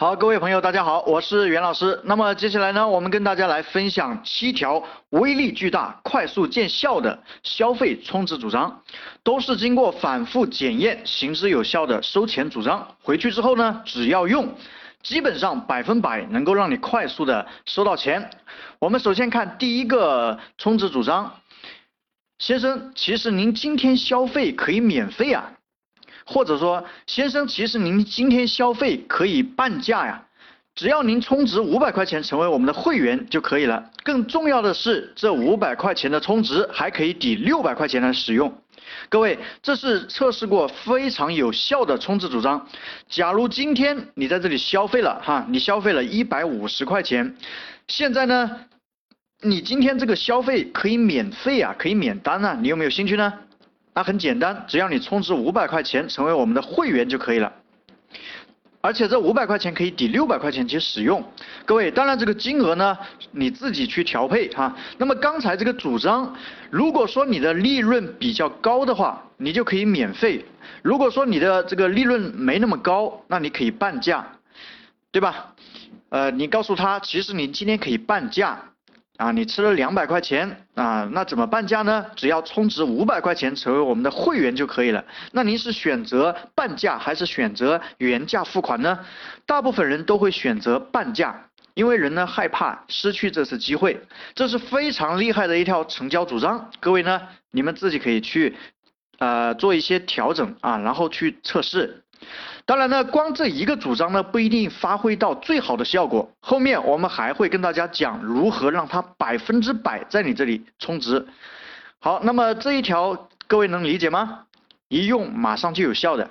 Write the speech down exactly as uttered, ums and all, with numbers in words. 好，各位朋友，大家好，我是袁老师。那么接下来呢，我们跟大家来分享七条威力巨大、快速见效的消费充值主张，都是经过反复检验、行之有效的收钱主张。回去之后呢，只要用，基本上百分百能够让你快速的收到钱。我们首先看第一个充值主张，先生，其实您今天消费可以免费啊。或者说，先生，其实您今天消费可以半价呀，只要您充值五百块钱成为我们的会员就可以了。更重要的是，这五百块钱的充值还可以抵六百块钱来使用。各位，这是测试过非常有效的充值主张。假如今天你在这里消费了哈，你消费了一百五十块钱，现在呢，你今天这个消费可以免费啊，可以免单啊，你有没有兴趣呢？那很简单，只要你充值五百块钱成为我们的会员就可以了，而且这五百块钱可以抵六百块钱去使用。各位，当然这个金额呢你自己去调配哈、啊。那么刚才这个主张，如果说你的利润比较高的话，你就可以免费；如果说你的这个利润没那么高，那你可以半价，对吧？呃，你告诉他，其实你今天可以半价。啊，你吃了两百块钱啊，那怎么半价呢？只要充值五百块钱成为我们的会员就可以了。那您是选择半价还是选择原价付款呢？大部分人都会选择半价，因为人呢害怕失去这次机会。这是非常厉害的一条成交主张，各位呢，你们自己可以去呃做一些调整啊，然后去测试。当然呢，光这一个主张呢不一定发挥到最好的效果，后面我们还会跟大家讲如何让它百分之百在你这里充值。好，那么这一条各位能理解吗？一用马上就有效的。